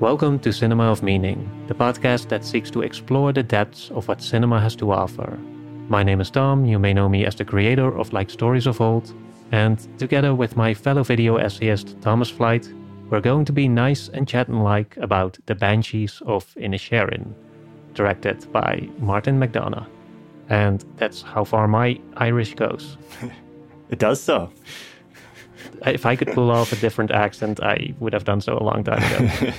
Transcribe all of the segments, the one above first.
Welcome to Cinema of Meaning, the podcast that seeks to explore the depths of what cinema has to offer. My name is Tom, you may know me as the creator of Like Stories of Old, and together with my fellow video essayist Thomas Flight, we're going to be nice and chatting-like about The Banshees of Inisherin, directed by Martin McDonagh. And that's how far my Irish goes. It does so. If I could pull off a different accent, I would have done so a long time ago.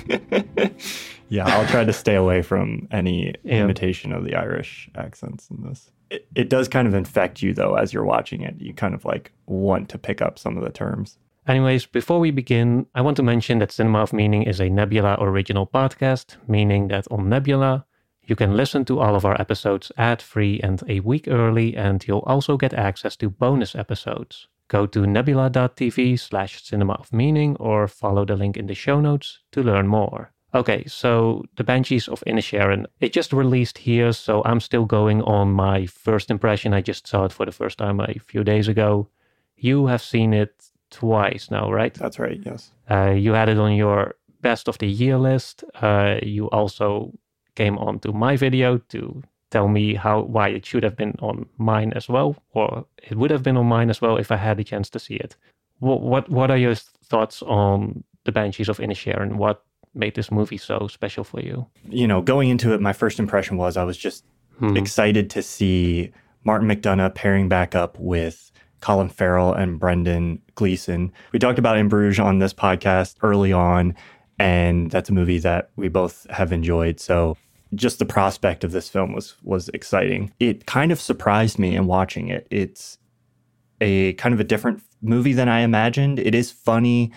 Yeah, I'll try to stay away from any imitation of the Irish accents in this. It does kind of infect you, though, as you're watching it. You kind of, like, want to pick up some of the terms. Anyways, before we begin, I want to mention that Cinema of Meaning is a Nebula original podcast, meaning that on Nebula, you can listen to all of our episodes ad-free and a week early, and you'll also get access to bonus episodes. Go to nebula.tv/cinemaofmeaning or follow the link in the show notes to learn more. Okay, so The Banshees of Inisherin. It just released here, so I'm still going on my first impression. I just saw it for the first time a few days ago. You have seen it twice now, right? That's right, yes. You had it on your best of the year list. You also came on to my video to tell me why it should have been on mine as well, or it would have been on mine as well if I had the chance to see it. What are your thoughts on The Banshees of Inisherin? What made this movie so special for you? You know, going into it, my first impression was I was just excited to see Martin McDonagh pairing back up with Colin Farrell and Brendan Gleeson. We talked about In Bruges on this podcast early on, and that's a movie that we both have enjoyed, so just the prospect of this film was exciting. It kind of surprised me in watching it. It's a kind of a different movie than I imagined. It is funny.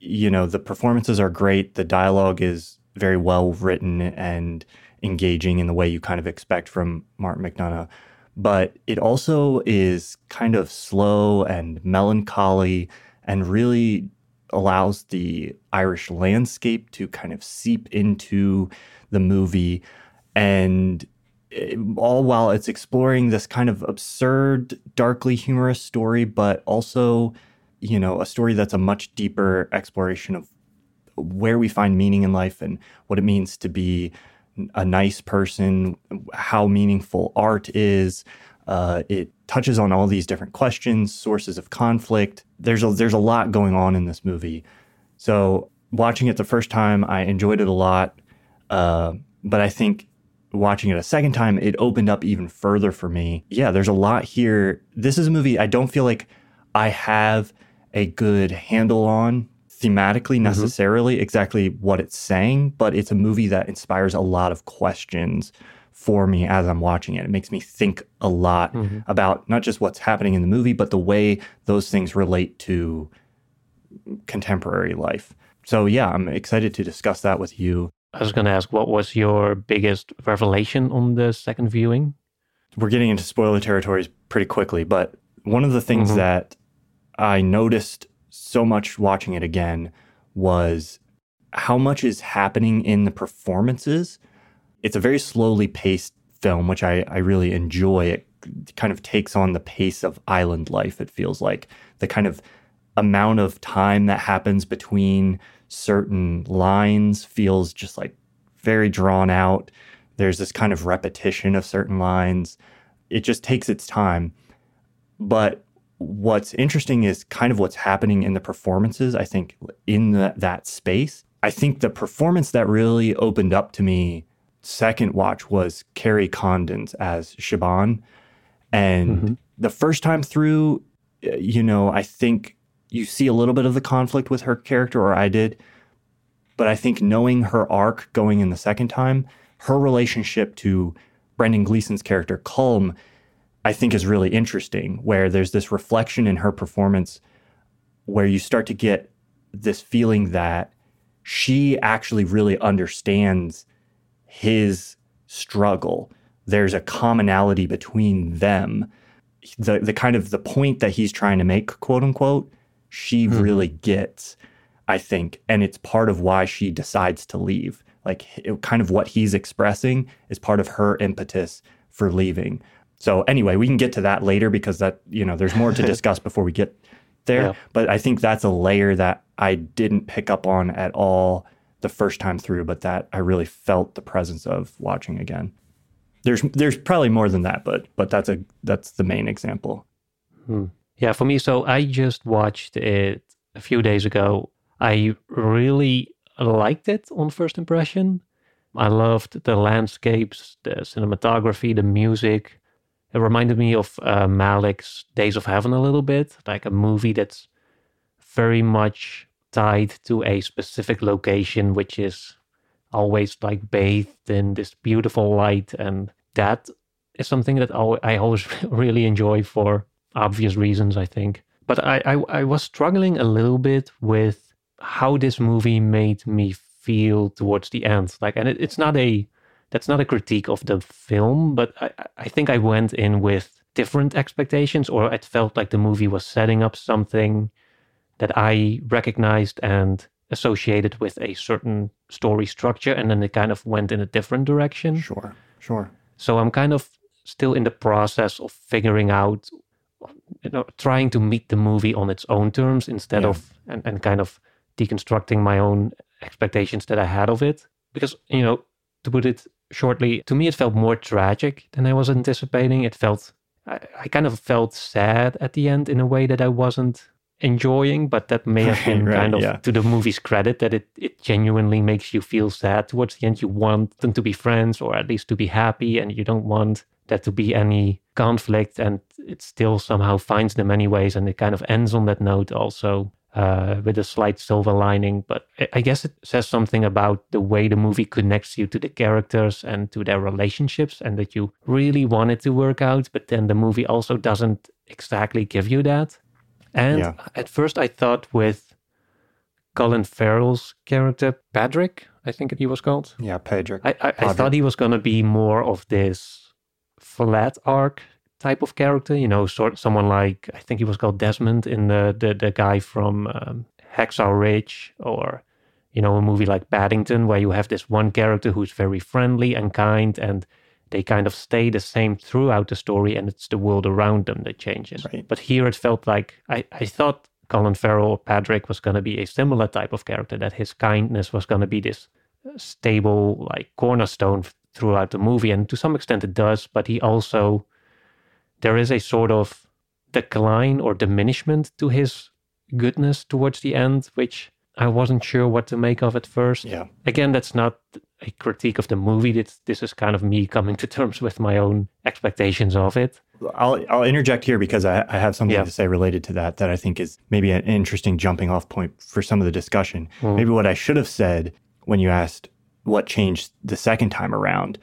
You know, the performances are great. The dialogue is very well written and engaging in the way you kind of expect from Martin McDonagh. But it also is kind of slow and melancholy and really allows the Irish landscape to kind of seep into the movie, and all while it's exploring this kind of absurd, darkly humorous story, but also, you know, a story that's a much deeper exploration of where we find meaning in life and what it means to be a nice person, how meaningful art is. It touches on all these different questions, sources of conflict. There's a lot going on in this movie. So watching it the first time, I enjoyed it a lot. But I think watching it a second time, it opened up even further for me. Yeah, there's a lot here. This is a movie I don't feel like I have a good handle on thematically necessarily, exactly what it's saying, but it's a movie that inspires a lot of questions for me as I'm watching it. It makes me think a lot about not just what's happening in the movie, but the way those things relate to contemporary life. So yeah, I'm excited to discuss that with you. I was going to ask, what was your biggest revelation on the second viewing? We're getting into spoiler territories pretty quickly, but one of the things that I noticed so much watching it again was how much is happening in the performances. It's a very slowly paced film, which I really enjoy. It kind of takes on the pace of island life, it feels like. The kind of amount of time that happens between certain lines feels just like very drawn out. There's this kind of repetition of certain lines. It just takes its time. But what's interesting is kind of what's happening in the performances, I think, in that space. I think the performance that really opened up to me second watch was Carrie Condon's as Siobhan. And the first time through, you know, I think you see a little bit of the conflict with her character, or I did. But I think knowing her arc going in the second time, her relationship to Brendan Gleeson's character, Colm, I think is really interesting, where there's this reflection in her performance where you start to get this feeling that she actually really understands his struggle. There's a commonality between them. The kind of the point that he's trying to make, quote unquote, she really gets, I think, and it's part of why she decides to leave. Like, it, kind of what he's expressing is part of her impetus for leaving. So anyway, we can get to that later because that, you know, there's more to discuss before we get there. Yeah. But I think that's a layer that I didn't pick up on at all the first time through, but that I really felt the presence of watching again. There's probably more than that, but that's the main example. Hmm. Yeah, for me, so I just watched it a few days ago. I really liked it on first impression. I loved the landscapes, the cinematography, the music. It reminded me of Malick's Days of Heaven a little bit, like a movie that's very much tied to a specific location, which is always like bathed in this beautiful light. And that is something that I always really enjoy for obvious reasons, I think. But I was struggling a little bit with how this movie made me feel towards the end. Like, and that's not a critique of the film, but I think I went in with different expectations, or it felt like the movie was setting up something that I recognized and associated with a certain story structure, and then it kind of went in a different direction. Sure. So I'm kind of still in the process of figuring out, you know, trying to meet the movie on its own terms instead of, and kind of deconstructing my own expectations that I had of it. Because, you know, to put it shortly, to me it felt more tragic than I was anticipating. It felt, I kind of felt sad at the end in a way that I wasn't enjoying, but that may have been to the movie's credit, that it genuinely makes you feel sad towards the end. You want them to be friends, or at least to be happy, and you don't want there to be any conflict, and it still somehow finds them anyways, and it kind of ends on that note also, with a slight silver lining. But I guess it says something about the way the movie connects you to the characters and to their relationships, and that you really want it to work out, but then the movie also doesn't exactly give you that. And at first I thought with Colin Farrell's character, Pádraic, I think he was called. Yeah, Pádraic. I thought he was going to be more of this flat arc type of character, you know, someone like, I think he was called Desmond in the guy from Hacksaw Ridge, or, you know, a movie like Paddington, where you have this one character who's very friendly and kind, and they kind of stay the same throughout the story, and it's the world around them that changes. Right. But here it felt like, I thought Colin Farrell or Pádraic was going to be a similar type of character, that his kindness was going to be this stable, like, cornerstone throughout the movie. And to some extent it does, but he also, there is a sort of decline or diminishment to his goodness towards the end, which I wasn't sure what to make of at first. Yeah. Again, that's not a critique of the movie. This is kind of me coming to terms with my own expectations of it. I'll interject here because I have something to say related to that I think is maybe an interesting jumping off point for some of the discussion. Mm. Maybe what I should have said when you asked what changed the second time around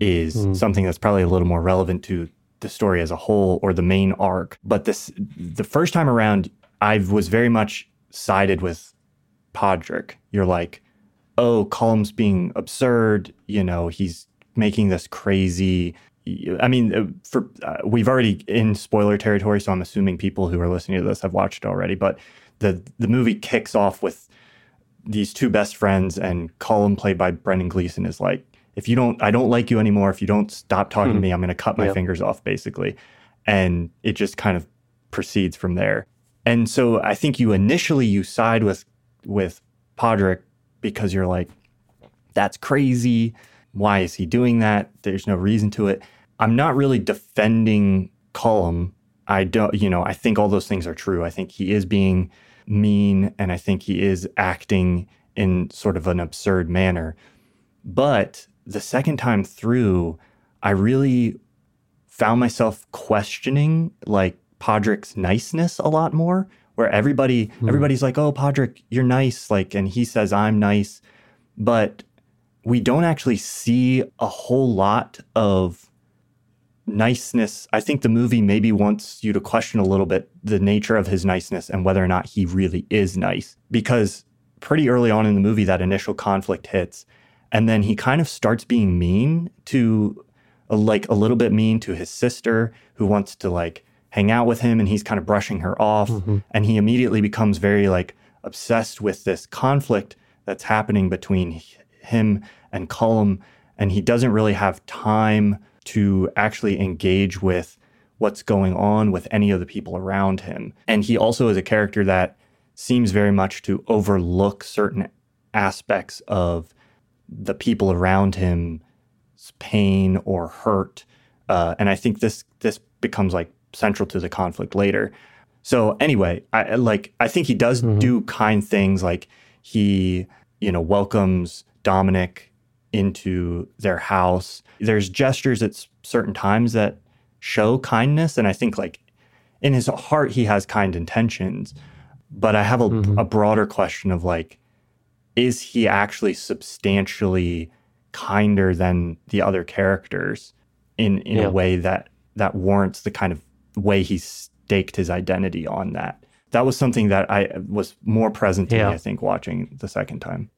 is something that's probably a little more relevant to the story as a whole or the main arc. But the first time around, I was very much sided with Pádraic. You're like, oh, Colm's being absurd, you know, he's making this crazy, I mean, for we've already in spoiler territory, so I'm assuming people who are listening to this have watched it already, but the movie kicks off with these two best friends, and Colm, played by Brendan Gleeson, is like, I don't like you anymore, if you don't stop talking to me, I'm going to cut my fingers off, basically. And it just kind of proceeds from there. And so I think you side with Pádraic because you're like, that's crazy. Why is he doing that? There's no reason to it. I'm not really defending Colm. I think all those things are true. I think he is being mean, and I think he is acting in sort of an absurd manner. But the second time through, I really found myself questioning, like, Pádraic's niceness a lot more, where everybody's like, oh, Pádraic, you're nice, like, and he says, I'm nice, but we don't actually see a whole lot of niceness. I think the movie maybe wants you to question a little bit the nature of his niceness and whether or not he really is nice, because pretty early on in the movie, that initial conflict hits, and then he kind of starts being mean to, like, a little bit mean to his sister, who wants to, like, hang out with him, and he's kind of brushing her off. Mm-hmm. And he immediately becomes very, like, obsessed with this conflict that's happening between him and Colm. And he doesn't really have time to actually engage with what's going on with any of the people around him. And he also is a character that seems very much to overlook certain aspects of the people around him's pain or hurt. And I think this becomes like central to the conflict later. So anyway, I think he does do kind things, like he, welcomes Dominic into their house. There's gestures at certain times that show kindness. And I think like in his heart, he has kind intentions, but I have a broader question of like, is he actually substantially kinder than the other characters in a way that warrants the kind of way he staked his identity on that? That was something that I was more present to me, I think, watching the second time.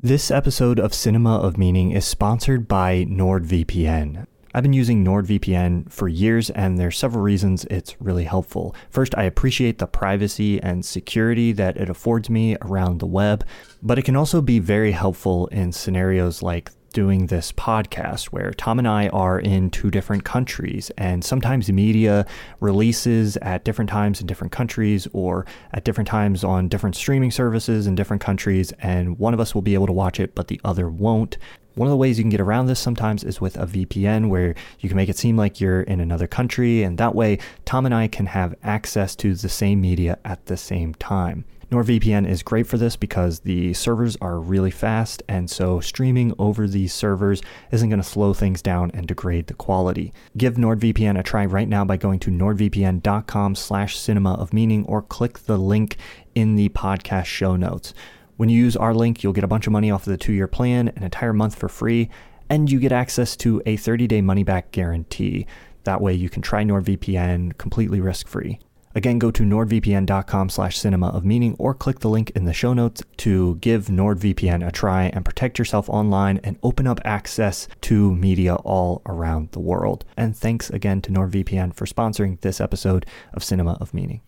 This episode of Cinema of Meaning is sponsored by NordVPN. I've been using NordVPN for years, and there's several reasons it's really helpful. First, I appreciate the privacy and security that it affords me around the web, but it can also be very helpful in scenarios like doing this podcast, where Tom and I are in two different countries, and sometimes media releases at different times in different countries, or at different times on different streaming services in different countries, and one of us will be able to watch it, but the other won't. One of the ways you can get around this sometimes is with a VPN, where you can make it seem like you're in another country, and that way Tom and I can have access to the same media at the same time. NordVPN is great for this because the servers are really fast, and so streaming over these servers isn't going to slow things down and degrade the quality. Give NordVPN a try right now by going to nordvpn.com/cinemaofmeaning or click the link in the podcast show notes. When you use our link, you'll get a bunch of money off of the 2-year plan, an entire month for free, and you get access to a 30-day money-back guarantee. That way you can try NordVPN completely risk-free. Again, go to nordvpn.com/cinemaofmeaning or click the link in the show notes to give NordVPN a try and protect yourself online and open up access to media all around the world. And thanks again to NordVPN for sponsoring this episode of Cinema of Meaning.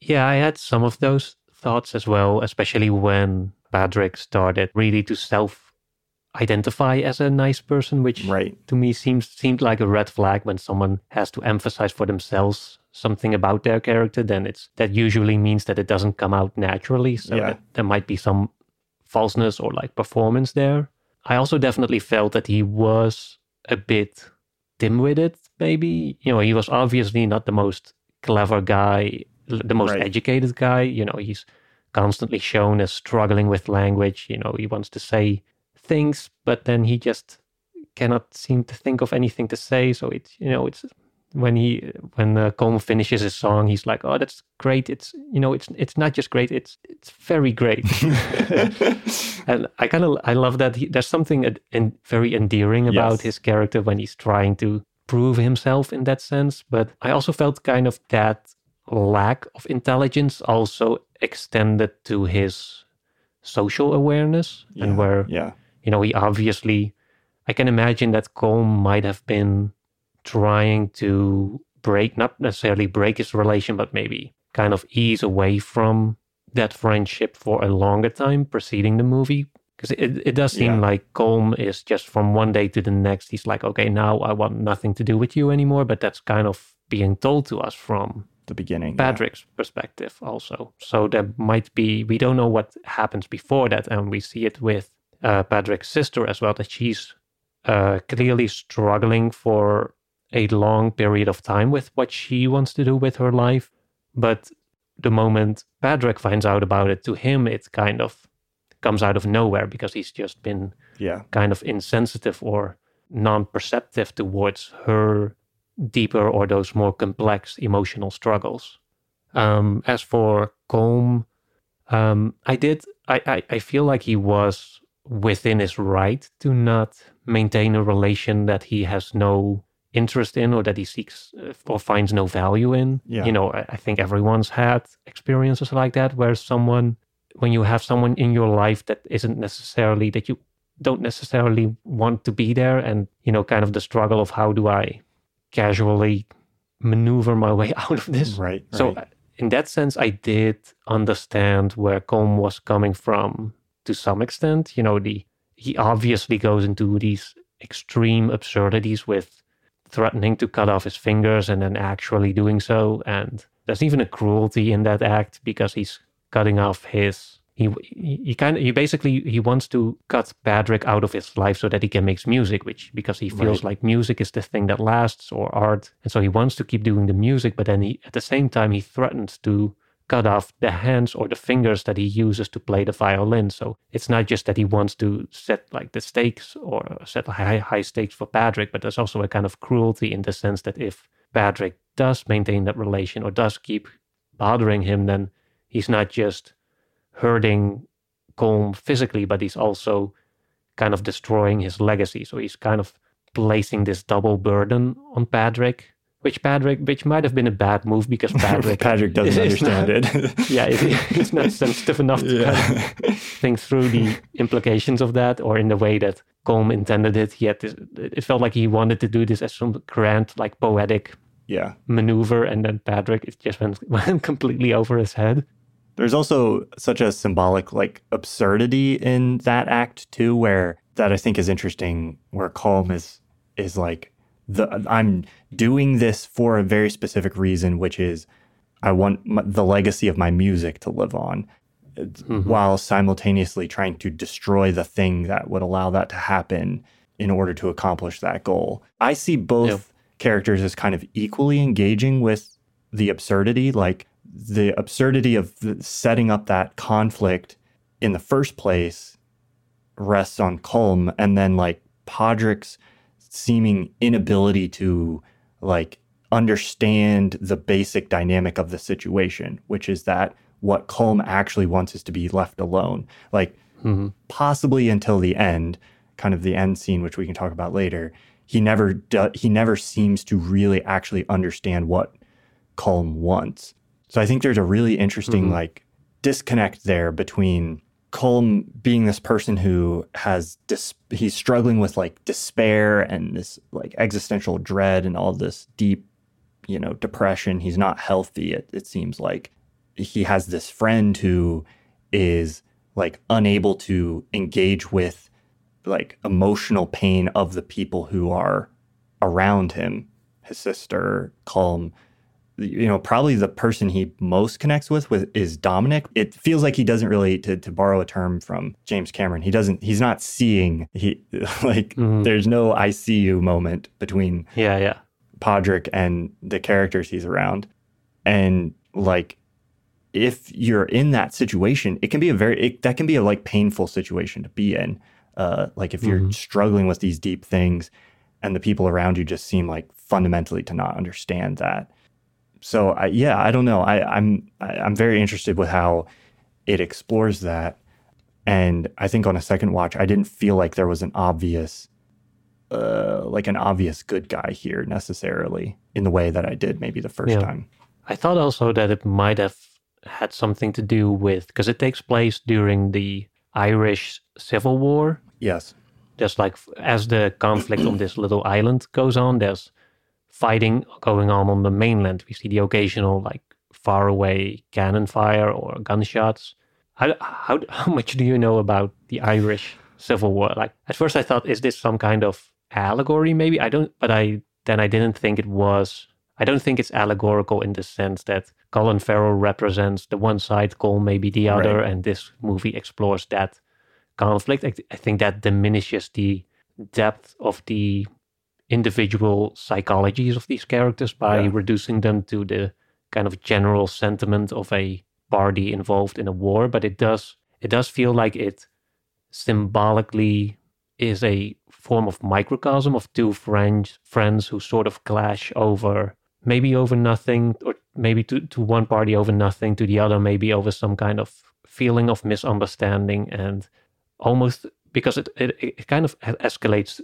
Yeah, I had some of those thoughts as well, especially when Pádraic started really to self-identify as a nice person, which to me seemed like a red flag. When someone has to emphasize for themselves something about their character, then that usually means that it doesn't come out naturally. So that there might be some falseness or like performance there. I also definitely felt that he was a bit dim-witted, maybe. He was obviously not the most clever guy, the most educated guy. He's constantly shown as struggling with language. He wants to say things, but then he just cannot seem to think of anything to say. So it's when Colm finishes his song, he's like, "Oh, that's great! It's not just great; it's very great." And I love that. There's something very endearing about his character when he's trying to prove himself in that sense. But I also felt kind of that lack of intelligence also extended to his social awareness, and where he obviously, I can imagine that Colm might have been trying to not necessarily break his relation, but maybe kind of ease away from that friendship for a longer time preceding the movie. Because it does seem like Colm is just from one day to the next, he's like, okay, now I want nothing to do with you anymore. But that's kind of being told to us from the beginning. Pádraic's perspective also. So there might be, we don't know what happens before that. And we see it with Pádraic's sister as well, that she's clearly struggling for a long period of time with what she wants to do with her life. But the moment Pádraic finds out about it, to him, it kind of comes out of nowhere, because he's just been kind of insensitive or non-perceptive towards her deeper or those more complex emotional struggles. As for Colm, I feel like he was within his right to not maintain a relation that he has no interest in, or that he seeks or finds no value in. I think everyone's had experiences like that, where when you have someone in your life that you don't necessarily want to be there, and kind of the struggle of, how do I casually maneuver my way out of this? Right. So in that sense, I did understand where Colm was coming from to some extent. He obviously goes into these extreme absurdities with threatening to cut off his fingers and then actually doing so. And there's even a cruelty in that act, because he's cutting off his He wants to cut Pádraic out of his life so that he can make music, because he feels like music is the thing that lasts, or art. And so he wants to keep doing the music, but then at the same time he threatens to cut off the hands or the fingers that he uses to play the violin. So it's not just that he wants to set the stakes or set high stakes for Pádraic, but there's also a kind of cruelty in the sense that if Pádraic does maintain that relation or does keep bothering him, then he's not just hurting Colm physically, but he's also kind of destroying his legacy. So he's kind of placing this double burden on Pádraic, which might have been a bad move because Pádraic doesn't understand it. Yeah, it's not sensitive enough to kind of think through the implications of that, or in the way that Colm intended it. Yet it felt like he wanted to do this as some grand, poetic maneuver, and then Pádraic, it just went completely over his head. There's also such a symbolic absurdity in that act too, where that I think is interesting, where Colm is I'm doing this for a very specific reason, which is I want the legacy of my music to live on, while simultaneously trying to destroy the thing that would allow that to happen in order to accomplish that goal. I see both characters as kind of equally engaging with the absurdity, the absurdity of setting up that conflict in the first place rests on Colm, and then Pádric's seeming inability to understand the basic dynamic of the situation, which is that what Colm actually wants is to be left alone, possibly until the end, kind of the end scene, which we can talk about later. He never seems to really actually understand what Colm wants. So I think there's a really interesting disconnect there between Colm being this person who has he's struggling with despair and this existential dread and all this deep depression. He's not healthy. It seems like he has this friend who is unable to engage with emotional pain of the people who are around him. His sister, Colm. Probably the person he most connects with is Dominic. It feels like he doesn't really, to borrow a term from James Cameron, he's not seeing. There's no I see you moment between Pádraic and the characters he's around. And if you're in that situation, it can be a painful situation to be in. If you're struggling with these deep things and the people around you just seem fundamentally to not understand that. So I don't know. I'm very interested with how it explores that, and I think on a second watch, I didn't feel like there was an obvious, good guy here necessarily in the way that I did maybe the first time. I thought also that it might have had something to do with, because it takes place during the Irish Civil War. Yes, just as the conflict on this little island goes on, there's fighting going on the mainland. We see the occasional faraway cannon fire or gunshots. How much do you know about the Irish Civil War? At first I thought, is this some kind of allegory maybe? I didn't think it was. I don't think it's allegorical in the sense that Colin Farrell represents the one side, Colm maybe the other, and this movie explores that conflict. I think that diminishes the depth of the individual psychologies of these characters by reducing them to the kind of general sentiment of a party involved in a war, but it does feel like it symbolically is a form of microcosm of two friends who sort of clash over nothing, or maybe to one party over nothing, to the other maybe over some kind of feeling of misunderstanding, and almost because it kind of escalates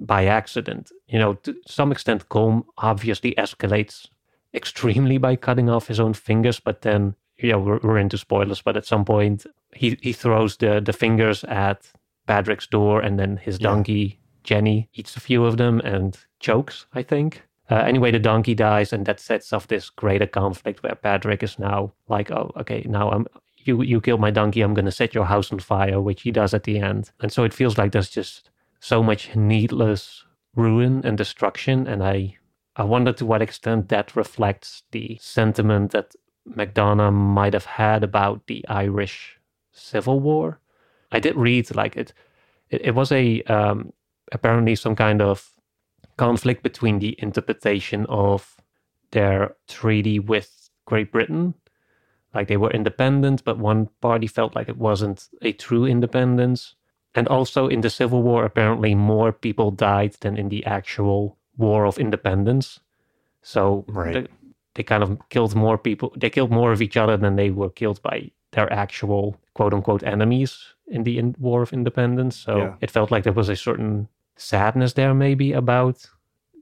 by accident. To some extent, Colm obviously escalates extremely by cutting off his own fingers, but then, we're into spoilers, but at some point he throws the fingers at Pádric's door, and then his donkey, Jenny, eats a few of them and chokes, I think. Anyway, the donkey dies, and that sets off this greater conflict where Pádraic is now oh, okay, now you killed my donkey, I'm going to set your house on fire, which he does at the end. And so it feels like there's just so much needless ruin and destruction, and I wonder to what extent that reflects the sentiment that McDonagh might have had about the Irish Civil War. I did read like it was a apparently some kind of conflict between the interpretation of their treaty with Great Britain. Like they were independent, but one party felt like it wasn't a true independence. And also in the Civil War, apparently more people died than in the actual War of Independence. So they kind of killed more people. They killed more of each other than they were killed by their actual quote-unquote enemies in the War of Independence. So it felt like there was a certain sadness there maybe about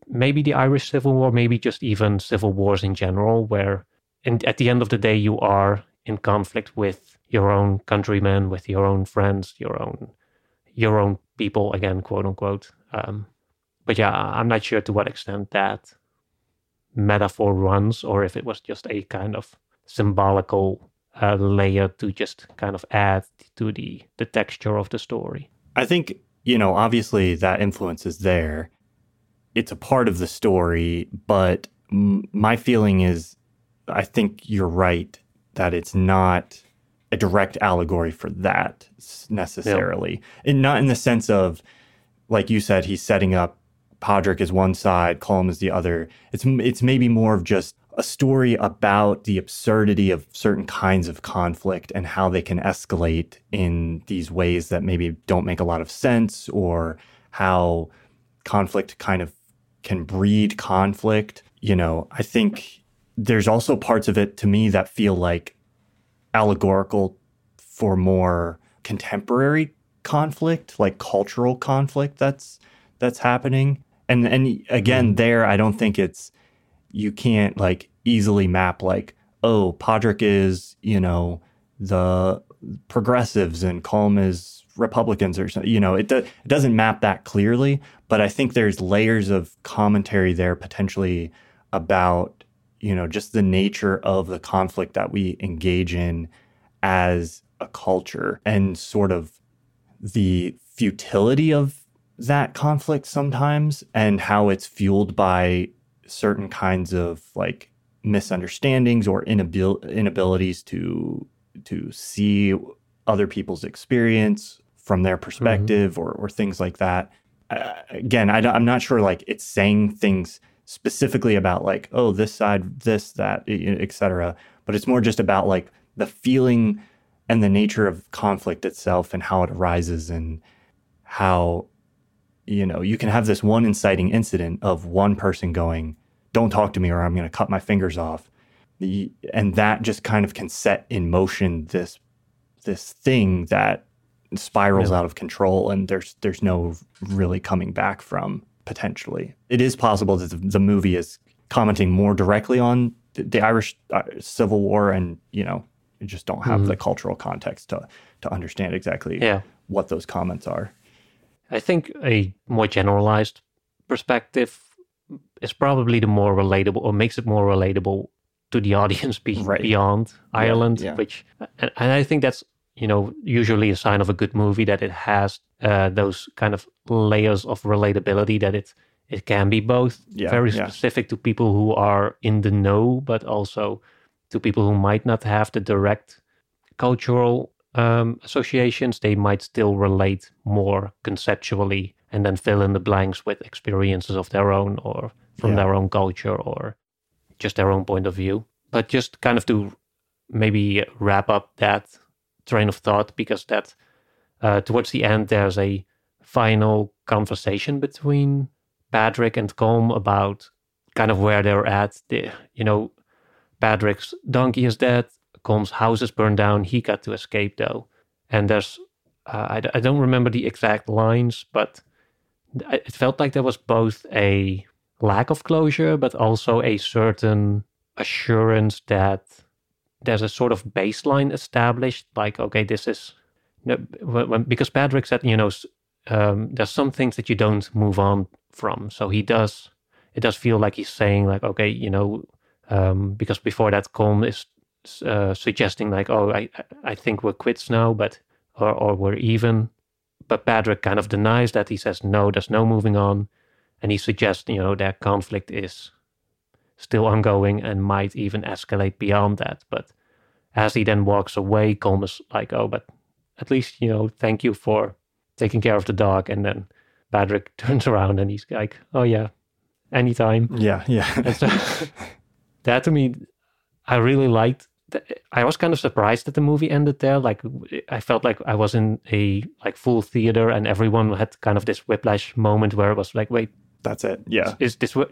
maybe the Irish Civil War, maybe just even civil wars in general, where at the end of the day, you are in conflict with your own countrymen, with your own friends, your own people, again, quote unquote. But yeah, I'm not sure to what extent that metaphor runs, or if it was just a kind of symbolical layer to just kind of add to the texture of the story. I think, you know, obviously that influence is there. It's a part of the story, but my feeling is, I think you're right that it's not a direct allegory for that necessarily. Yep. And not in the sense of, like you said, he's setting up Pádraic as one side, Colm as the other. It's maybe more of just a story about the absurdity of certain kinds of conflict and how they can escalate in these ways that maybe don't make a lot of sense, or how conflict kind of can breed conflict. You know, I think there's also parts of it to me that feel like allegorical for more contemporary conflict, like cultural conflict that's happening. And again, there, I don't think it's, you can't like easily map like, oh, Pádraic is, you know, the progressives and Colm is Republicans or something. You know, it doesn't map that clearly, but I think there's layers of commentary there potentially about, you know, just the nature of the conflict that we engage in as a culture and sort of the futility of that conflict sometimes, and how it's fueled by certain kinds of like misunderstandings or inabilities to see other people's experience from their perspective, or things like that. Again, I'm not sure like it's saying things specifically about like, oh, this side, this, that, etc. But it's more just about like the feeling and the nature of conflict itself and how it arises, and how, you know, you can have this one inciting incident of one person going, don't talk to me or I'm going to cut my fingers off. And that just kind of can set in motion this thing that spirals out of control, and there's no really coming back from. Potentially, it is possible that the movie is commenting more directly on the Irish Civil War, and you know, you just don't have the cultural context to understand exactly what those comments are. I think a more generalized perspective is probably the more relatable, or makes it more relatable to the audience beyond Ireland. Yeah. Which, and I think that's, you know, usually a sign of a good movie, that it has those kind of layers of relatability, that it can be both very specific to people who are in the know, but also to people who might not have the direct cultural associations. They might still relate more conceptually, and then fill in the blanks with experiences of their own, or from their own culture, or just their own point of view. But just kind of to maybe wrap up that train of thought, because that towards the end, there's a final conversation between Pádraic and Colm about kind of where they're at. You know, Padraic's donkey is dead, Colm's house is burned down, he got to escape though. And there's, I don't remember the exact lines, but it felt like there was both a lack of closure, but also a certain assurance that there's a sort of baseline established, like, okay, this is... because Pádraic said, you know, there's some things that you don't move on from. So it does feel like he's saying like, okay, you know, because before that Colm is suggesting like, oh, I think we're quits now, but, or we're even. But Pádraic kind of denies that. He says, no, there's no moving on. And he suggests, you know, that conflict is still ongoing and might even escalate beyond that. But as he then walks away, Colm is like, oh, but at least, you know, thank you for taking care of the dog. And then Pádraic turns around and he's like, oh yeah, anytime. Yeah. And so, that to me, I really liked. I was kind of surprised that the movie ended there. Like, I felt like I was in a like full theater and everyone had kind of this whiplash moment where it was like, wait, that's it. Yeah. Is this where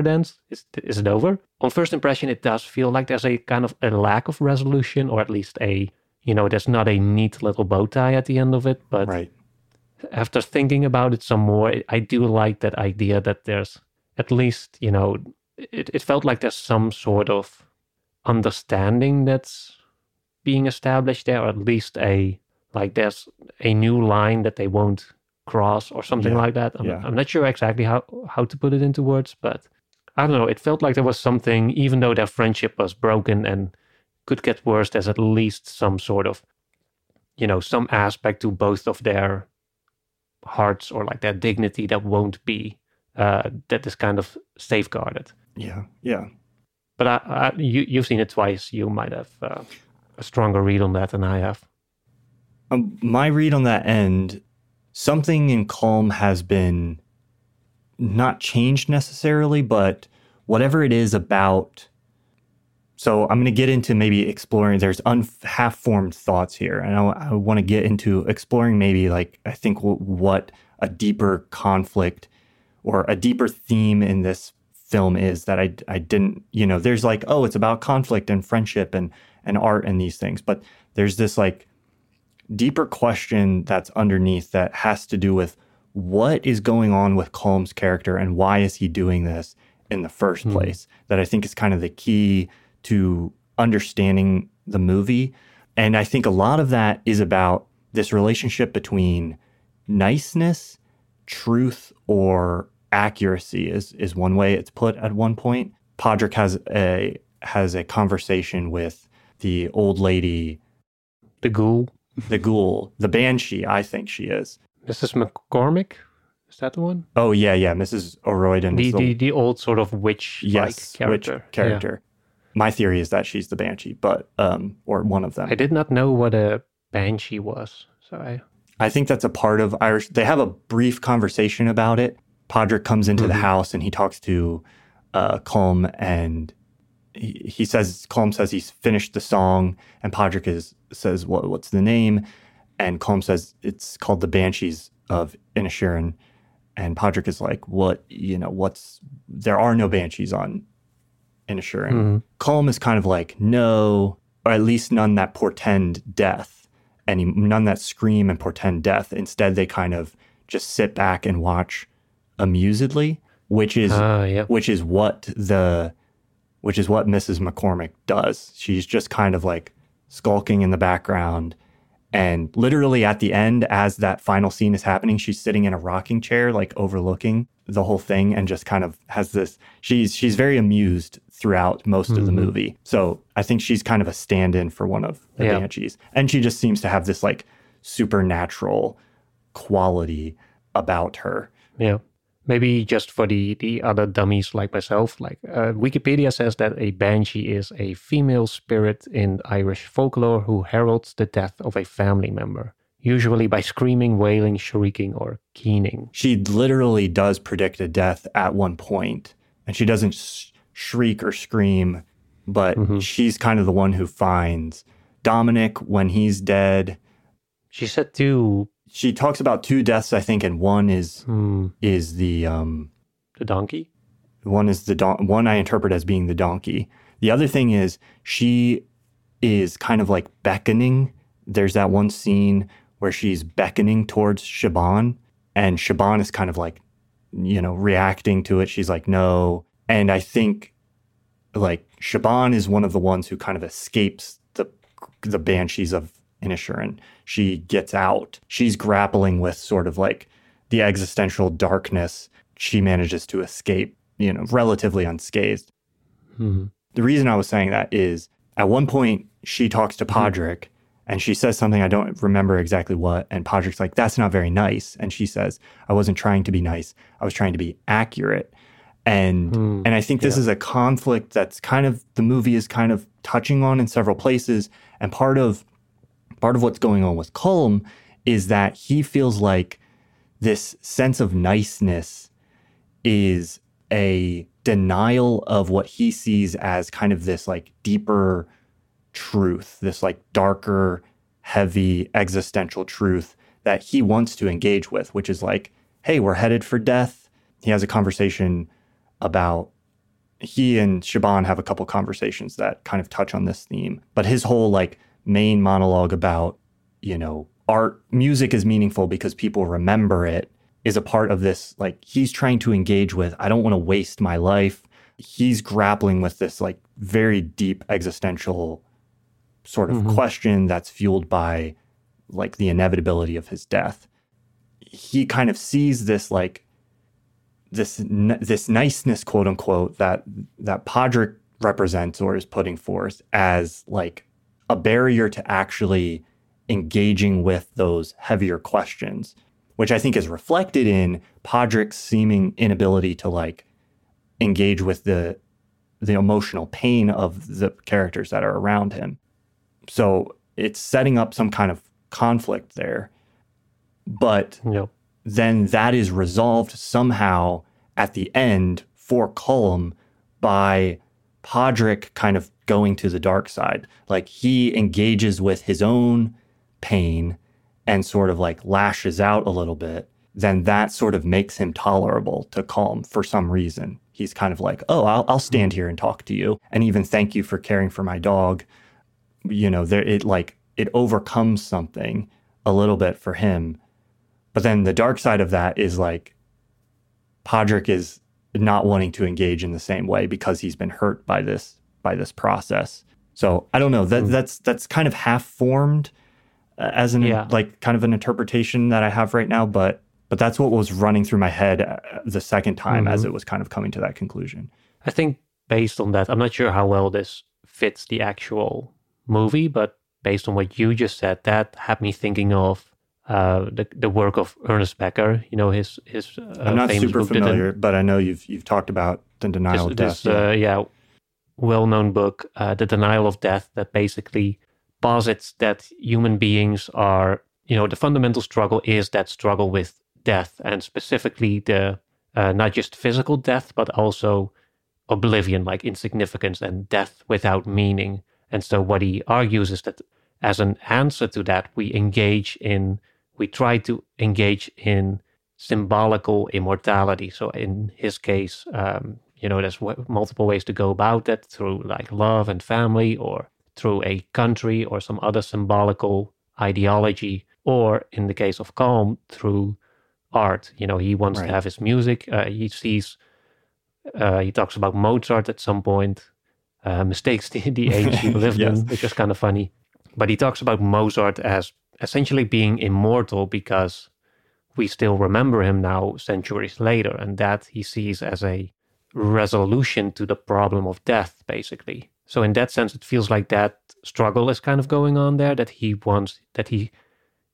it ends? Is it over? On first impression, it does feel like there's a kind of a lack of resolution, or at least a, you know, there's not a neat little bow tie at the end of it. But right. After thinking about it some more, I do like that idea that there's at least, you know, it felt like there's some sort of understanding that's being established there, or at least a, like there's a new line that they won't cross or something like that. I'm not sure exactly how to put it into words, but I don't know. It felt like there was something, even though their friendship was broken and could get worse, there's at least some sort of, you know, some aspect to both of their hearts or like their dignity that won't be, that is kind of safeguarded. Yeah, yeah. But you've seen it twice. You might have a stronger read on that than I have. My read on that end, something in Colm has been not changed necessarily, but whatever it is about. So I'm going to get into maybe exploring. There's half-formed thoughts here. And I want to get into exploring maybe like, I think what a deeper conflict or a deeper theme in this film is that I didn't, you know, there's like, oh, it's about conflict and friendship and art and these things. But there's this like deeper question that's underneath that has to do with what is going on with Colm's character and why is he doing this in the first place, that I think is kind of the key to understanding the movie. And I think a lot of that is about this relationship between niceness, truth, or accuracy is one way it's put at one point. Pádraic has a conversation with the old lady. The ghoul. The banshee, I think she is. Mrs. McCormick? Is that the one? Oh, yeah. Mrs. O'Royd. And the old sort of witch-like character. Witch character. Yeah. My theory is that she's the banshee, but or one of them. I did not know what a banshee was. So I think that's a part of Irish. They have a brief conversation about it. Pádraic comes into the house and he talks to Colm, and he says, Colm says he's finished the song, and Pádraic says, what's the name? And Colm says, it's called The Banshees of Inisherin. And Pádraic is like, there are no banshees on Inisherin. Colm is kind of like, no, or at least none that portend death, and none that scream and portend death. Instead, they kind of just sit back and watch amusedly, which is what Mrs. McCormick does. She's just kind of like skulking in the background, and literally at the end, as that final scene is happening, she's sitting in a rocking chair, like overlooking the whole thing, and just kind of has this. She's very amused throughout most of the movie. So I think she's kind of a stand-in for one of the banshees, and she just seems to have this like supernatural quality about her. Yeah. Maybe just for the other dummies like myself, like Wikipedia says that a banshee is a female spirit in Irish folklore who heralds the death of a family member, usually by screaming, wailing, shrieking, or keening. She literally does predict a death at one point, and she doesn't shriek or scream, but she's kind of the one who finds Dominic when he's dead. She said to... She talks about two deaths, I think, and one is the donkey. One is one I interpret as being the donkey. The other thing is she is kind of like beckoning. There's that one scene where she's beckoning towards Siobhan, and Siobhan is kind of like, you know, reacting to it. She's like, no. And I think like Siobhan is one of the ones who kind of escapes the banshees of Inisherin. She gets out. She's grappling with sort of like the existential darkness. She manages to escape, you know, relatively unscathed. The reason I was saying that is at one point she talks to Pádraic and she says something, I don't remember exactly what, and Padraic's like, that's not very nice. And she says, I wasn't trying to be nice. I was trying to be accurate. And I think this is a conflict that's kind of, the movie is kind of touching on in several places. And part of part of what's going on with Colm is that he feels like this sense of niceness is a denial of what he sees as kind of this like deeper truth, this like darker, heavy existential truth that he wants to engage with, which is like, hey, we're headed for death. He has a conversation about, he and Siobhan have a couple conversations that kind of touch on this theme, but his whole like main monologue about, you know, art, music is meaningful because people remember it is a part of this, like, he's trying to engage with, I don't want to waste my life. He's grappling with this like very deep existential sort of question that's fueled by like the inevitability of his death. He kind of sees this like this niceness, quote unquote, that Pádraic represents or is putting forth as like a barrier to actually engaging with those heavier questions, which I think is reflected in Pádraic's seeming inability to like engage with the emotional pain of the characters that are around him. So it's setting up some kind of conflict there. But then that is resolved somehow at the end for Colm by Pádraic kind of going to the dark side. Like he engages with his own pain and sort of like lashes out a little bit. Then that sort of makes him tolerable to Colm for some reason. He's kind of like, oh, I'll stand here and talk to you and even thank you for caring for my dog. You know, there it overcomes something a little bit for him. But then the dark side of that is like Pádraic is not wanting to engage in the same way because he's been hurt by this process. So I don't know, that's kind of half formed as an like kind of an interpretation that I have right now, but that's what was running through my head the second time as it was kind of coming to that conclusion. I think based on that, I'm not sure how well this fits the actual movie, but based on what you just said, that had me thinking of the work of Ernest Becker. You know, his I'm not super familiar, but I know you've talked about The Denial of Death. Well-known book, The Denial of Death, that basically posits that human beings are, you know, the fundamental struggle is that struggle with death, and specifically the not just physical death, but also oblivion, like insignificance and death without meaning. And so what he argues is that as an answer to that, we try to engage in symbolical immortality. So in his case, you know, there's multiple ways to go about that, through like love and family, or through a country or some other symbolical ideology, or in the case of Colm, through art. You know, he wants to have his music. He talks about Mozart at some point. Mistakes the age he lived in, which is kind of funny. But he talks about Mozart as essentially being immortal because we still remember him now centuries later, and that he sees as a resolution to the problem of death, basically. So in that sense, it feels like that struggle is kind of going on there, that he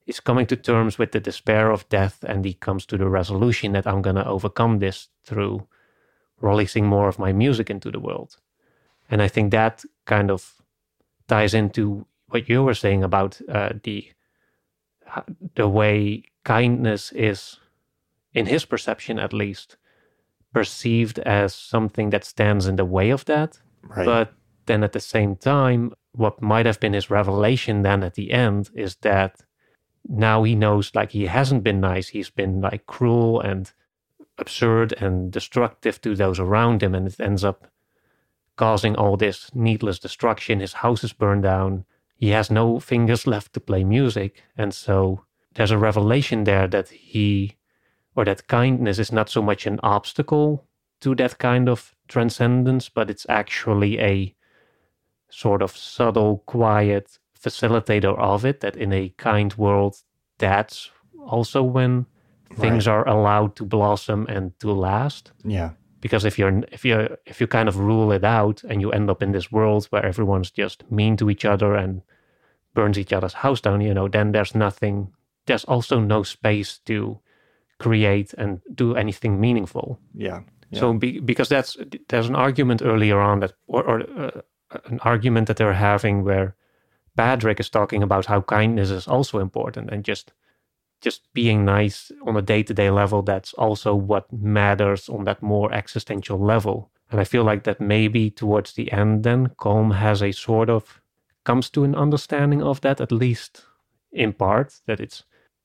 is coming to terms with the despair of death, and he comes to the resolution that I'm going to overcome this through releasing more of my music into the world. And I think that kind of ties into what you were saying about the way kindness is, in his perception at least, perceived as something that stands in the way of that. Right. But then at the same time, what might have been his revelation then at the end is that now he knows, like, he hasn't been nice. He's been like cruel and absurd and destructive to those around him, and it ends up causing all this needless destruction. His house is burned down. He has no fingers left to play music. And so there's a revelation there that that kindness is not so much an obstacle to that kind of transcendence, but it's actually a sort of subtle, quiet facilitator of it, that in a kind world, that's also when things are allowed to blossom and to last. Yeah. Because if you kind of rule it out, and you end up in this world where everyone's just mean to each other and burns each other's house down, you know, then there's also no space to create and do anything meaningful. Yeah. So because there's an argument earlier on that, or an argument that they're having where Pádraic is talking about how kindness is also important, and just being nice on a day-to-day level, that's also what matters on that more existential level. And I feel like that maybe towards the end then, Colm has a sort of, comes to an understanding of that, at least in part, that it's,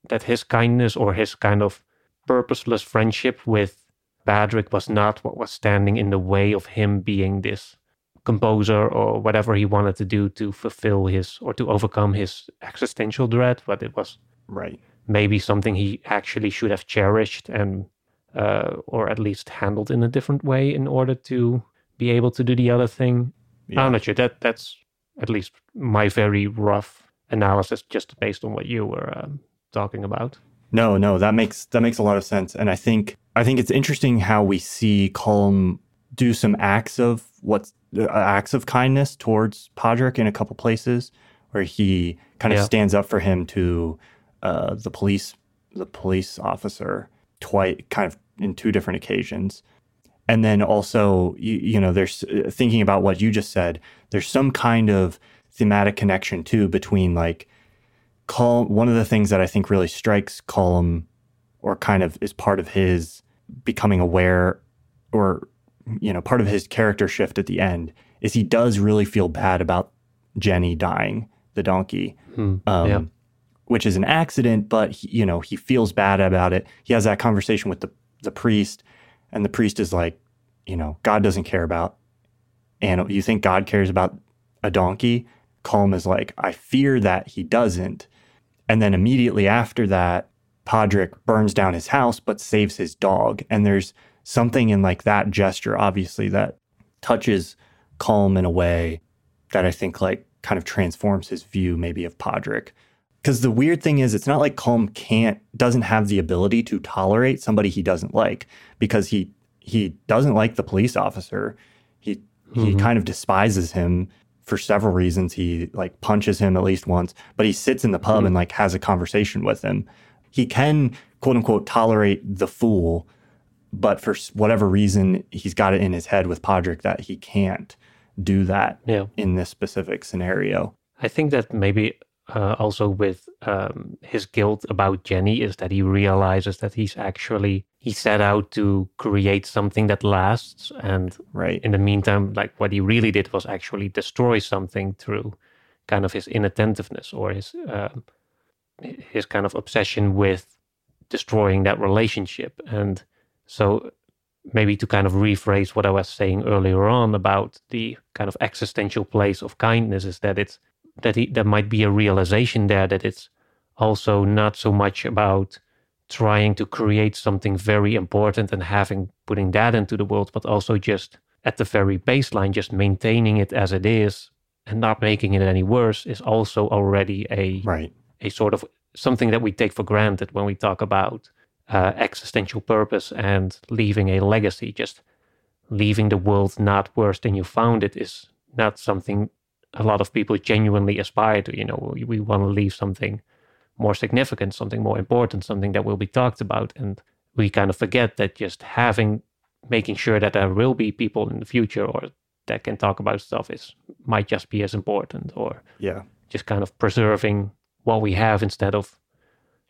that his kindness or his kind of purposeless friendship with Pádraic was not what was standing in the way of him being this composer or whatever he wanted to do to fulfill his, or to overcome his existential dread, but it was right. Maybe something he actually should have cherished and or at least handled in a different way in order to be able to do the other thing. Yeah. I'm not sure. That's at least my very rough analysis, just based on what you were talking about. No, that makes a lot of sense, and I think it's interesting how we see Colm do some acts of kindness towards Pádraic in a couple places, where he kind of stands up for him to the police officer twice, kind of in two different occasions. And then also, you know, there's thinking about what you just said, there's some kind of thematic connection too between like Colm. One of the things that I think really strikes Colm, or kind of is part of his becoming aware, or, you know, part of his character shift at the end, is he does really feel bad about Jenny dying, the donkey. Which is an accident, but he feels bad about it. He has that conversation with the priest, and the priest is like, you know, God doesn't care about, and you think God cares about a donkey? Colm is like, I fear that he doesn't. And then immediately after that, Pádraic burns down his house, but saves his dog. And there's something in like that gesture, obviously, that touches Colm in a way that I think like kind of transforms his view maybe of Pádraic. Because the weird thing is, it's not like Colm doesn't have the ability to tolerate somebody he doesn't like, because he doesn't like the police officer. He kind of despises him for several reasons. He like punches him at least once, but he sits in the pub and like has a conversation with him. He can, quote unquote, tolerate the fool, but for whatever reason, he's got it in his head with Pádraic that he can't do that in this specific scenario. I think that maybe... also with his guilt about Jenny is that he realizes that he set out to create something that lasts, and in the meantime, like what he really did was actually destroy something through kind of his inattentiveness or his kind of obsession with destroying that relationship. And so maybe to kind of rephrase what I was saying earlier on about the kind of existential place of kindness is that it's there might be a realization there that it's also not so much about trying to create something very important and putting that into the world, but also just at the very baseline, just maintaining it as it is and not making it any worse is also already a sort of something that we take for granted when we talk about existential purpose and leaving a legacy. Just leaving the world not worse than you found it is not something a lot of people genuinely aspire to. You know, we want to leave something more significant, something more important, something that will be talked about. And we kind of forget that just making sure that there will be people in the future or that can talk about stuff might just be as important, or just kind of preserving what we have instead of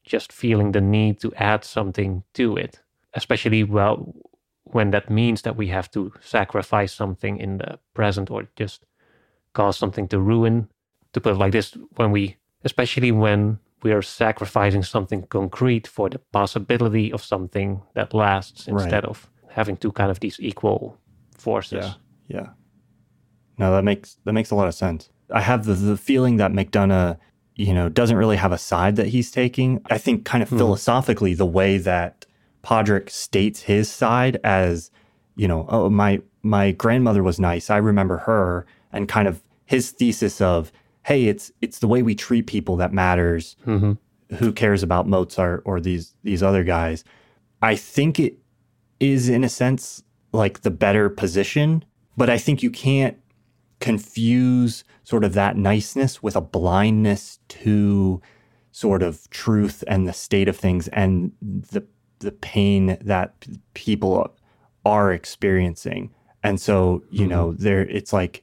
just feeling the need to add something to it, especially when that means that we have to sacrifice something in the present or just cause something to ruin. To put it like this, especially when we are sacrificing something concrete for the possibility of something that lasts, instead of having two kind of these equal forces. Yeah. No, that makes a lot of sense. I have the feeling that McDonagh, you know, doesn't really have a side that he's taking. I think kind of philosophically, the way that Pádraic states his side as, you know, oh, my grandmother was nice, I remember her, and kind of his thesis of, hey, it's the way we treat people that matters. Who cares about Mozart or these other guys? I think it is, in a sense, like the better position, but I think you can't confuse sort of that niceness with a blindness to sort of truth and the state of things and the pain that people are experiencing. And so, you know, there, it's like,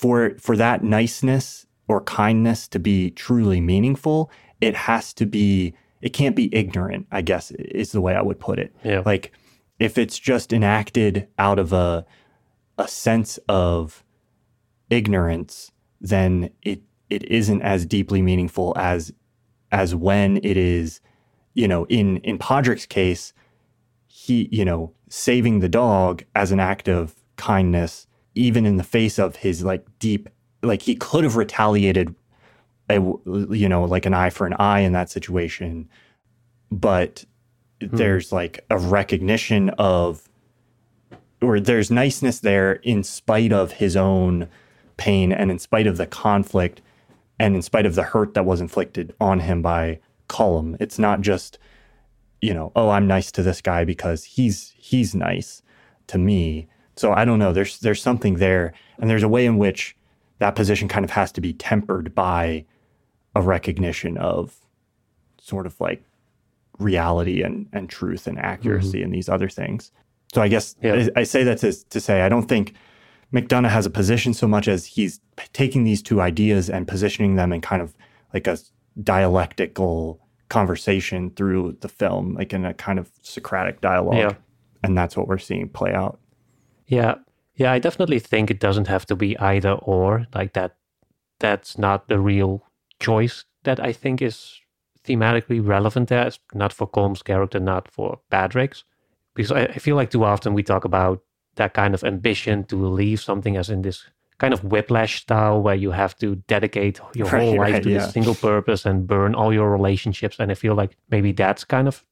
for that niceness or kindness to be truly meaningful, it has to be, it can't be ignorant, I guess is the way I would put it. Yeah. Like if it's just enacted out of a sense of ignorance, then it isn't as deeply meaningful as when it is, you know, in Pádraic's case, he, you know, saving the dog as an act of kindness, even in the face of his like deep, like he could have retaliated, you know, like an eye for an eye in that situation. But there's like a recognition of, or there's niceness there in spite of his own pain and in spite of the conflict and in spite of the hurt that was inflicted on him by Colm. It's not just, you know, oh, I'm nice to this guy because he's nice to me. So I don't know, there's something there. And there's a way in which that position kind of has to be tempered by a recognition of sort of like reality and truth and accuracy and these other things. So I guess I say that to say I don't think McDonagh has a position so much as he's taking these two ideas and positioning them in kind of like a dialectical conversation through the film, like in a kind of Socratic dialogue. Yeah. And that's what we're seeing play out. Yeah. Yeah, I definitely think it doesn't have to be either or. Like that's not the real choice that I think is thematically relevant there. It's not for Colm's character, not for Pádraic's. Because I feel like too often we talk about that kind of ambition to leave something, as in this kind of whiplash style where you have to dedicate your whole life to this single purpose and burn all your relationships. And I feel like maybe that's kind of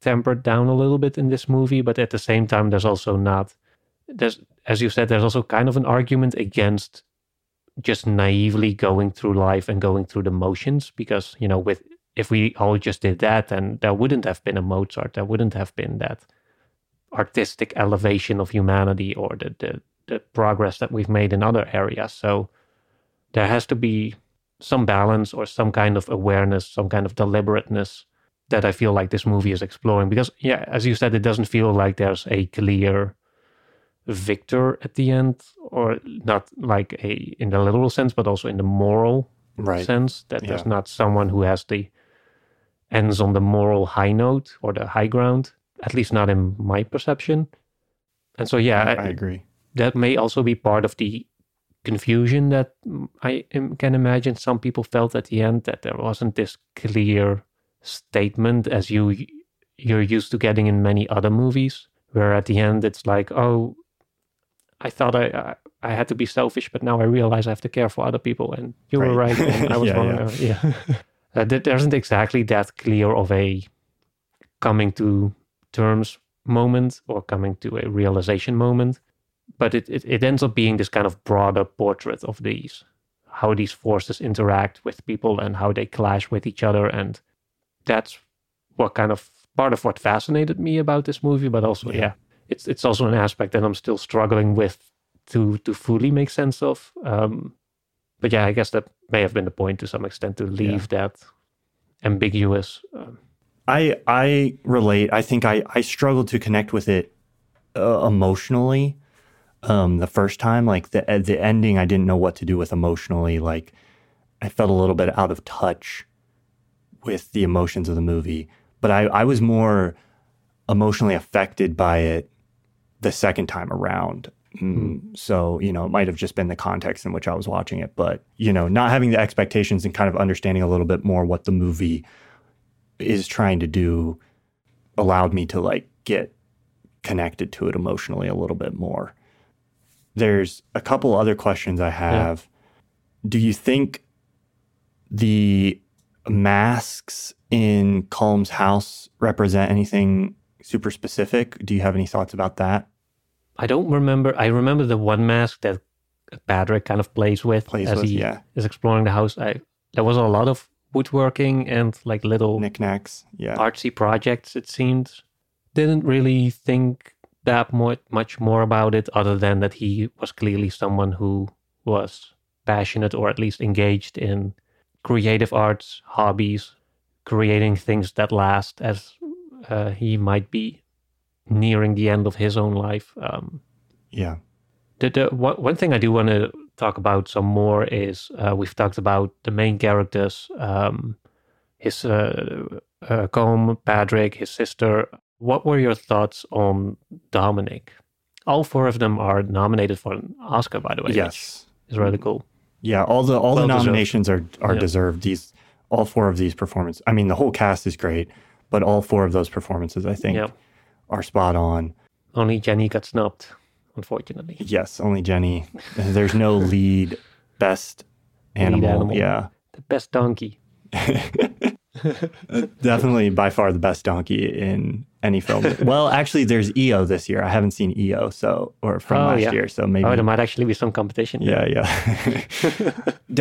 tempered down a little bit in this movie. But at the same time, there's also not... as you said, there's also kind of an argument against just naively going through life and going through the motions. Because, you know, if we all just did that, then there wouldn't have been a Mozart. There wouldn't have been that artistic elevation of humanity or the progress that we've made in other areas. So there has to be some balance or some kind of awareness, some kind of deliberateness that I feel like this movie is exploring. Because, yeah, as you said, it doesn't feel like there's a clear victor at the end, or not like in the literal sense, but also in the moral sense, that there's not someone who has the ends on the moral high note or the high ground, at least not in my perception. And so, yeah, I agree. That may also be part of the confusion that I can imagine some people felt at the end, that there wasn't this clear statement as you're used to getting in many other movies, where at the end it's like, oh, I thought I had to be selfish, but now I realize I have to care for other people, and you were right, and I was wrong. There isn't exactly that clear of a coming to terms moment or coming to a realization moment, but it ends up being this kind of broader portrait of how these forces interact with people and how they clash with each other. And that's what kind of part of what fascinated me about this movie, but also, it's also an aspect that I'm still struggling with to fully make sense of. But yeah, I guess that may have been the point to some extent, to leave that ambiguous. I relate. I think I struggled to connect with it emotionally the first time. Like the ending, I didn't know what to do with emotionally. Like I felt a little bit out of touch with the emotions of the movie. But I was more emotionally affected by it the second time around. So, you know, it might have just been the context in which I was watching it. But, you know, not having the expectations and kind of understanding a little bit more what the movie is trying to do allowed me to, like, get connected to it emotionally a little bit more. There's a couple other questions I have. Yeah. Do you think the masks in Colm's house represent anything super specific? Do you have any thoughts about that? I don't remember. I remember the one mask that Pádraic kind of plays with as he is exploring the house. There was a lot of woodworking and like little knickknacks, artsy projects, it seemed. Didn't really think that much more about it, other than that he was clearly someone who was passionate or at least engaged in creative arts, hobbies, creating things that last, as he might be nearing the end of his own life. One thing I do want to talk about some more is we've talked about the main characters, his Colm, Pádraic, his sister. What were your thoughts on Dominic? All four of them are nominated for an Oscar, by the way. Yes, which is really cool. Yeah, all the nominations are deserved. These all four of these performances. I mean, the whole cast is great, but all four of those performances, I think, are spot on. Only Jenny got snubbed, unfortunately. Yes, only Jenny. There's no lead best animal. Yeah, the best donkey. Definitely by far the best donkey in any film. Well, actually, there's EO this year. I haven't seen EO year, so maybe there might actually be some competition. Yeah.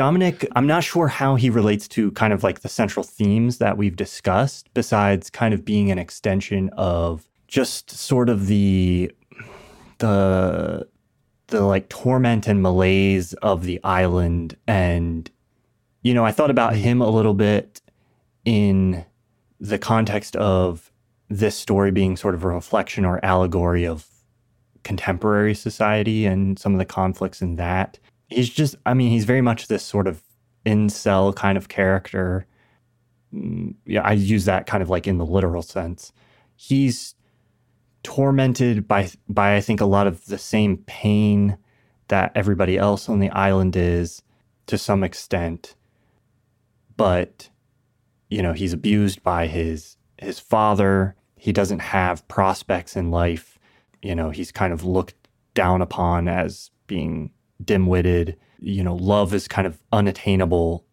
Dominic, I'm not sure how he relates to kind of like the central themes that we've discussed, besides kind of being an extension of just sort of the like torment and malaise of the island. And you know, I thought about him a little bit in the context of this story being sort of a reflection or allegory of contemporary society and some of the conflicts in that. He's just, I mean, he's very much this sort of incel kind of character. Yeah, I use that kind of like in the literal sense. He's tormented by I think, a lot of the same pain that everybody else on the island is to some extent. But, you know, he's abused by his father. He doesn't have prospects in life. You know, he's kind of looked down upon as being dim-witted. You know, love is kind of unattainable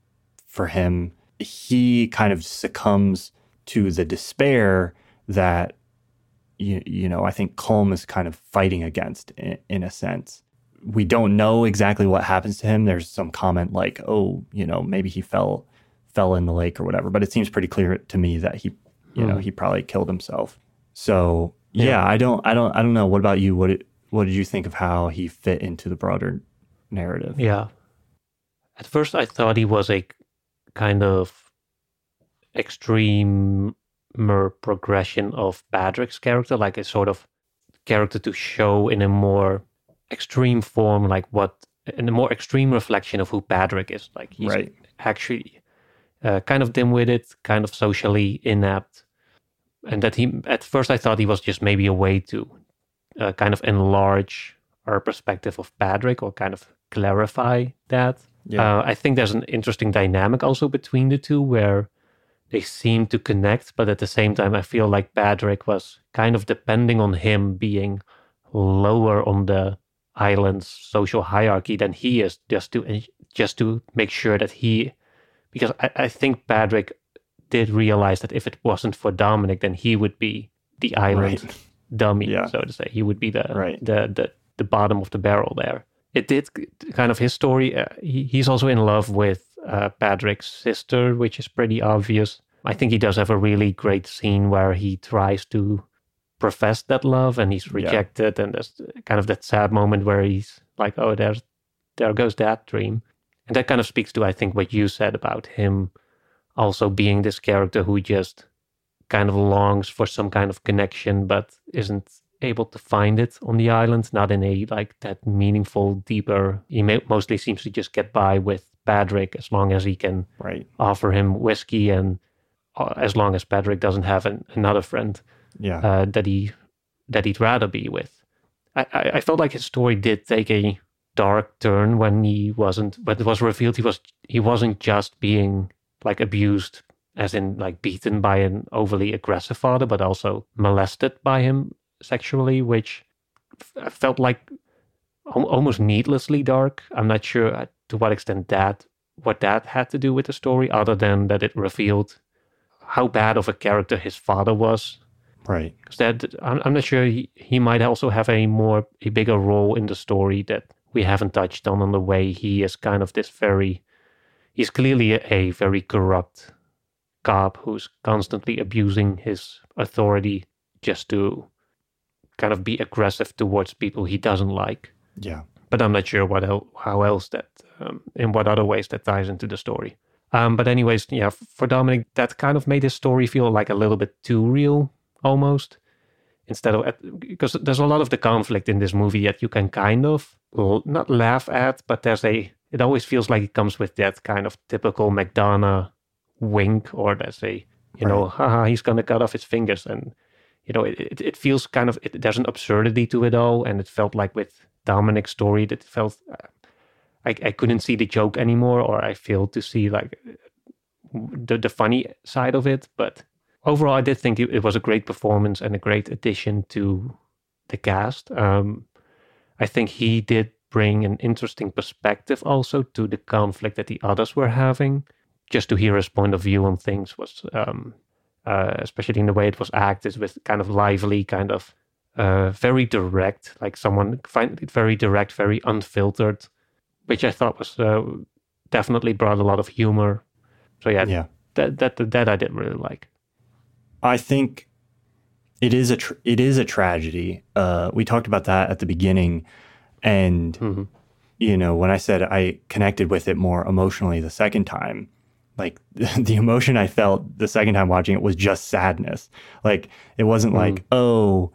for him. He kind of succumbs to the despair that, you know, I think Colm is kind of fighting against in a sense. We don't know exactly what happens to him. There's some comment like, oh, you know, maybe he fell in the lake or whatever. But it seems pretty clear to me that he, you know, he probably killed himself. So yeah, I don't know. What about you? What did you think of how he fit into the broader narrative? Yeah. At first I thought he was a kind of extreme progression of Pádraic's character, like a sort of character to show in a more extreme form, like in a more extreme reflection of who Pádraic is. Like he's actually kind of dim-witted, kind of socially inept. And that he, at first I thought he was just maybe a way to kind of enlarge our perspective of Pádraic, or kind of clarify that. Yeah. I think there's an interesting dynamic also between the two where they seem to connect, but at the same time I feel like Pádraic was kind of depending on him being lower on the island's social hierarchy than he is, just to make sure that he... Because I think Pádraic did realize that if it wasn't for Dominic, then he would be the island dummy, so to say. He would be the bottom of the barrel there. It did kind of his story. He's also in love with Pádraic's sister, which is pretty obvious. I think he does have a really great scene where he tries to profess that love and he's rejected. Yeah. And there's kind of that sad moment where he's like, oh, there goes that dream. And that kind of speaks to, I think, what you said about him also being this character who just kind of longs for some kind of connection, but isn't able to find it on the island, not in a, like, that meaningful, deeper... He mostly seems to just get by with Pádraic as long as he can offer him whiskey, and as long as Pádraic doesn't have another friend that he'd rather be with. I felt like his story did take a dark turn when it was revealed he wasn't just being like abused, as in like beaten by an overly aggressive father, but also molested by him sexually, which felt like almost needlessly dark. I'm not sure to what extent that had to do with the story, other than that it revealed how bad of a character his father was. Right. Because I'm not sure he might also have a bigger role in the story that we haven't touched on the way he is kind of this very... He's clearly a very corrupt cop who's constantly abusing his authority just to kind of be aggressive towards people he doesn't like. Yeah. But I'm not sure in what other ways that ties into the story. But anyways, yeah, for Dominic, that kind of made his story feel like a little bit too real, almost. instead of, because there's a lot of the conflict in this movie that you can kind of not laugh at, but there's a, it always feels like it comes with that kind of typical McDonagh wink, or there's a, you know, haha, he's going to cut off his fingers. And, you know, it feels kind of, there's an absurdity to it all. And it felt like with Dominic's story, that felt, I couldn't see the joke anymore, or I failed to see like the funny side of it. But overall, I did think it was a great performance and a great addition to the cast. I think he did bring an interesting perspective also to the conflict that the others were having. Just to hear his point of view on things was, especially in the way it was acted, with kind of lively, kind of very direct, like someone find it very direct, very unfiltered, which I thought was definitely brought a lot of humor. So yeah. That I did really like. I think it is a tragedy. We talked about that at the beginning, and mm-hmm. you know, when I said I connected with it more emotionally the second time, like the emotion I felt the second time watching it was just sadness. Like it wasn't like, oh,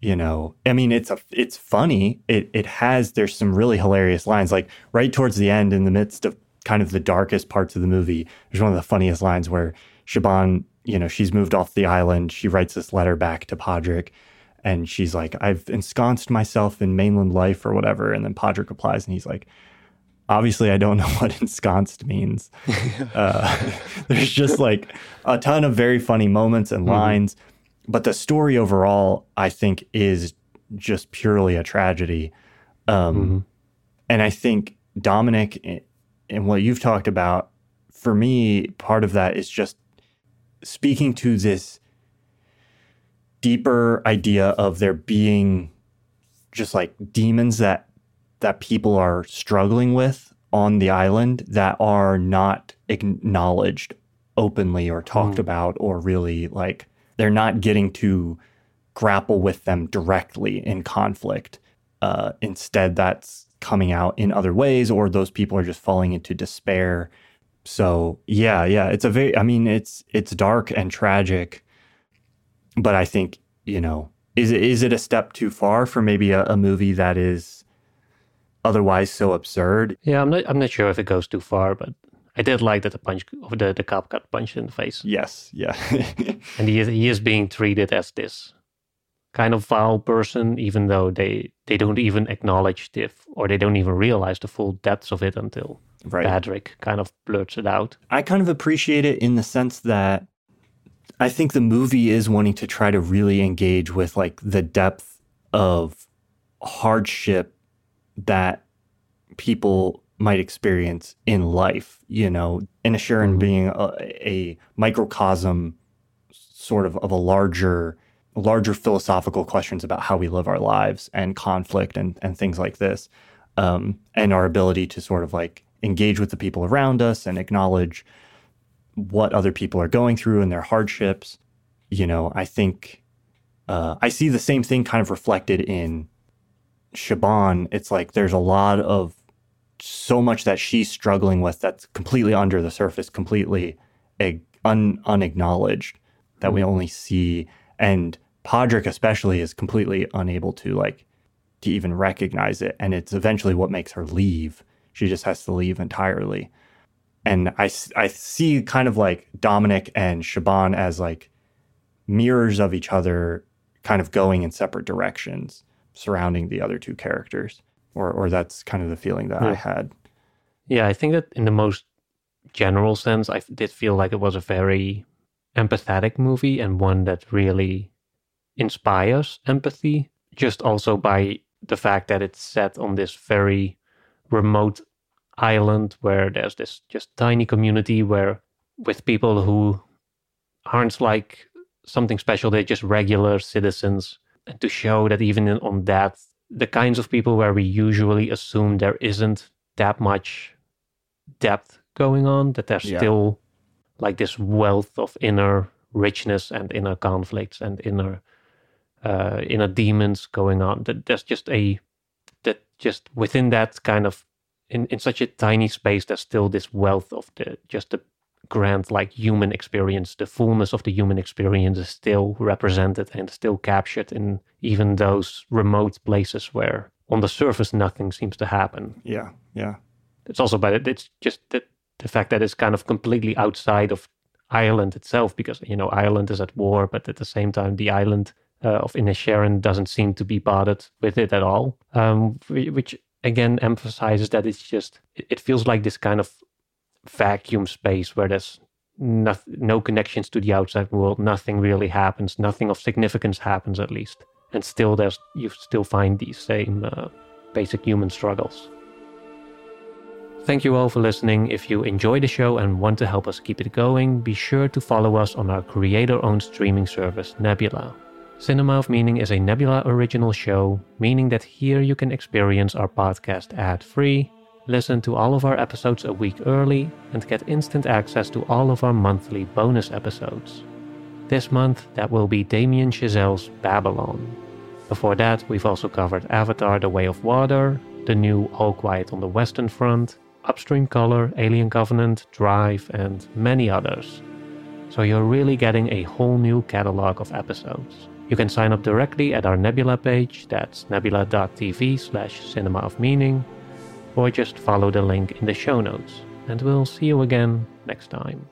you know, I mean, it's funny. There's some really hilarious lines, like right towards the end in the midst of kind of the darkest parts of the movie. There's one of the funniest lines where Siobhan, you know, she's moved off the island. She writes this letter back to Pádraic, and she's like, I've ensconced myself in mainland life or whatever. And then Pádraic replies and he's like, obviously, I don't know what ensconced means. There's just like a ton of very funny moments and lines. Mm-hmm. But the story overall, I think, is just purely a tragedy. Mm-hmm. And I think Dominic and what you've talked about, for me, part of that is just speaking to this deeper idea of there being just like demons that people are struggling with on the island that are not acknowledged openly or talked about, or really like they're not getting to grapple with them directly in conflict. Instead, that's coming out in other ways, or those people are just falling into despair. So yeah, it's a very, I mean, it's dark and tragic, but I think, you know, is it a step too far for maybe a movie that is otherwise so absurd? Yeah, I'm not sure if it goes too far, but I did like that the cop got punched in the face. Yes, yeah. And he is being treated as this kind of vile person, even though they don't even acknowledge it, or they don't even realize the full depths of it until Pádraic kind of blurts it out. I kind of appreciate it in the sense that I think the movie is wanting to try to really engage with like the depth of hardship that people might experience in life, you know, Inisherin being a microcosm sort of a larger philosophical questions about how we live our lives and conflict and things like this, and our ability to sort of like engage with the people around us and acknowledge what other people are going through and their hardships. You know, I think I see the same thing kind of reflected in Siobhan. It's like there's a lot of so much that she's struggling with that's completely under the surface, completely unacknowledged, that we only see. And Pádraic especially is completely unable to even recognize it. And it's eventually what makes her leave. She just has to leave entirely. And I see kind of like Dominic and Siobhan as like mirrors of each other, kind of going in separate directions surrounding the other two characters, or that's kind of the feeling that I had. Yeah, I think that in the most general sense, I did feel like it was a very empathetic movie, and one that really inspires empathy, just also by the fact that it's set on this very remote island where there's this just tiny community where with people who aren't like something special, they're just regular citizens. And to show that even on that, the kinds of people where we usually assume there isn't that much depth going on, that there's still like this wealth of inner richness and inner conflicts and inner demons going on. That just within that kind of in such a tiny space, there's still this wealth of the grand, like, human experience, the fullness of the human experience is still represented and still captured in even those remote places where on the surface nothing seems to happen. Yeah, yeah. It's also about it. It's just the fact that it's kind of completely outside of Ireland itself, because, you know, Ireland is at war, but at the same time, the island of Inisherin doesn't seem to be bothered with it at all, which again emphasizes that it's just, it feels like this kind of vacuum space where there's no connections to the outside world, nothing really happens, nothing of significance happens at least. And still you still find these same basic human struggles. Thank you all for listening. If you enjoy the show and want to help us keep it going, be sure to follow us on our creator-owned streaming service, Nebula. Cinema of Meaning is a Nebula original show, meaning that here you can experience our podcast ad-free, listen to all of our episodes a week early, and get instant access to all of our monthly bonus episodes. This month, that will be Damien Chazelle's Babylon. Before that, we've also covered Avatar The Way of Water, the new All Quiet on the Western Front, Upstream Color, Alien Covenant, Drive, and many others. So you're really getting a whole new catalog of episodes. You can sign up directly at our Nebula page, that's nebula.tv/cinemaofmeaning, or just follow the link in the show notes, and we'll see you again next time.